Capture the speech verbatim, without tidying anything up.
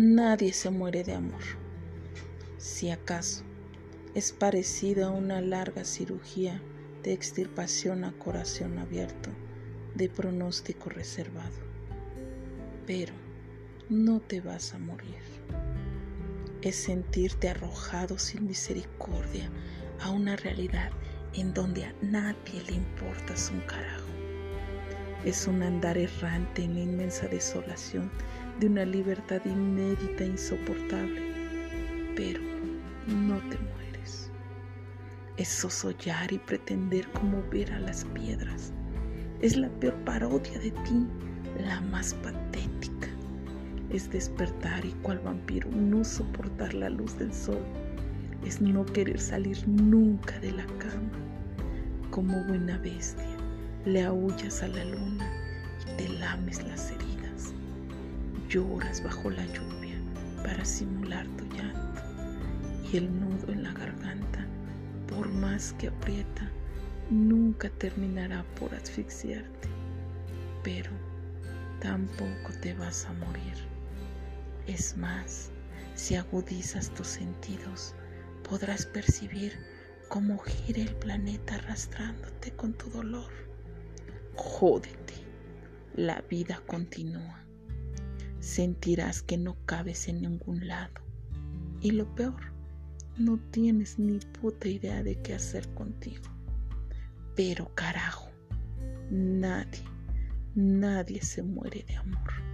Nadie se muere de amor. Si acaso, es parecido a una larga cirugía de extirpación a corazón abierto, de pronóstico reservado. Pero no te vas a morir. Es sentirte arrojado sin misericordia a una realidad en donde a nadie le importas un carajo. Es un andar errante en la inmensa desolación de una libertad inédita e insoportable, pero no te mueres. Es sosollar y pretender como ver a las piedras. Es la peor parodia de ti, la más patética. Es despertar y cual vampiro no soportar la luz del sol. Es no querer salir nunca de la cama. Como buena bestia, le aullas a la luna y te lames las heridas. Lloras bajo la lluvia para simular tu llanto, y el nudo en la garganta, por más que aprieta, nunca terminará por asfixiarte. Pero tampoco te vas a morir. Es más, si agudizas tus sentidos, podrás percibir cómo gira el planeta arrastrándote con tu dolor. Jódete, la vida continúa. Sentirás que no cabes en ningún lado. Y lo peor, no tienes ni puta idea de qué hacer contigo. Pero carajo, nadie, nadie se muere de amor.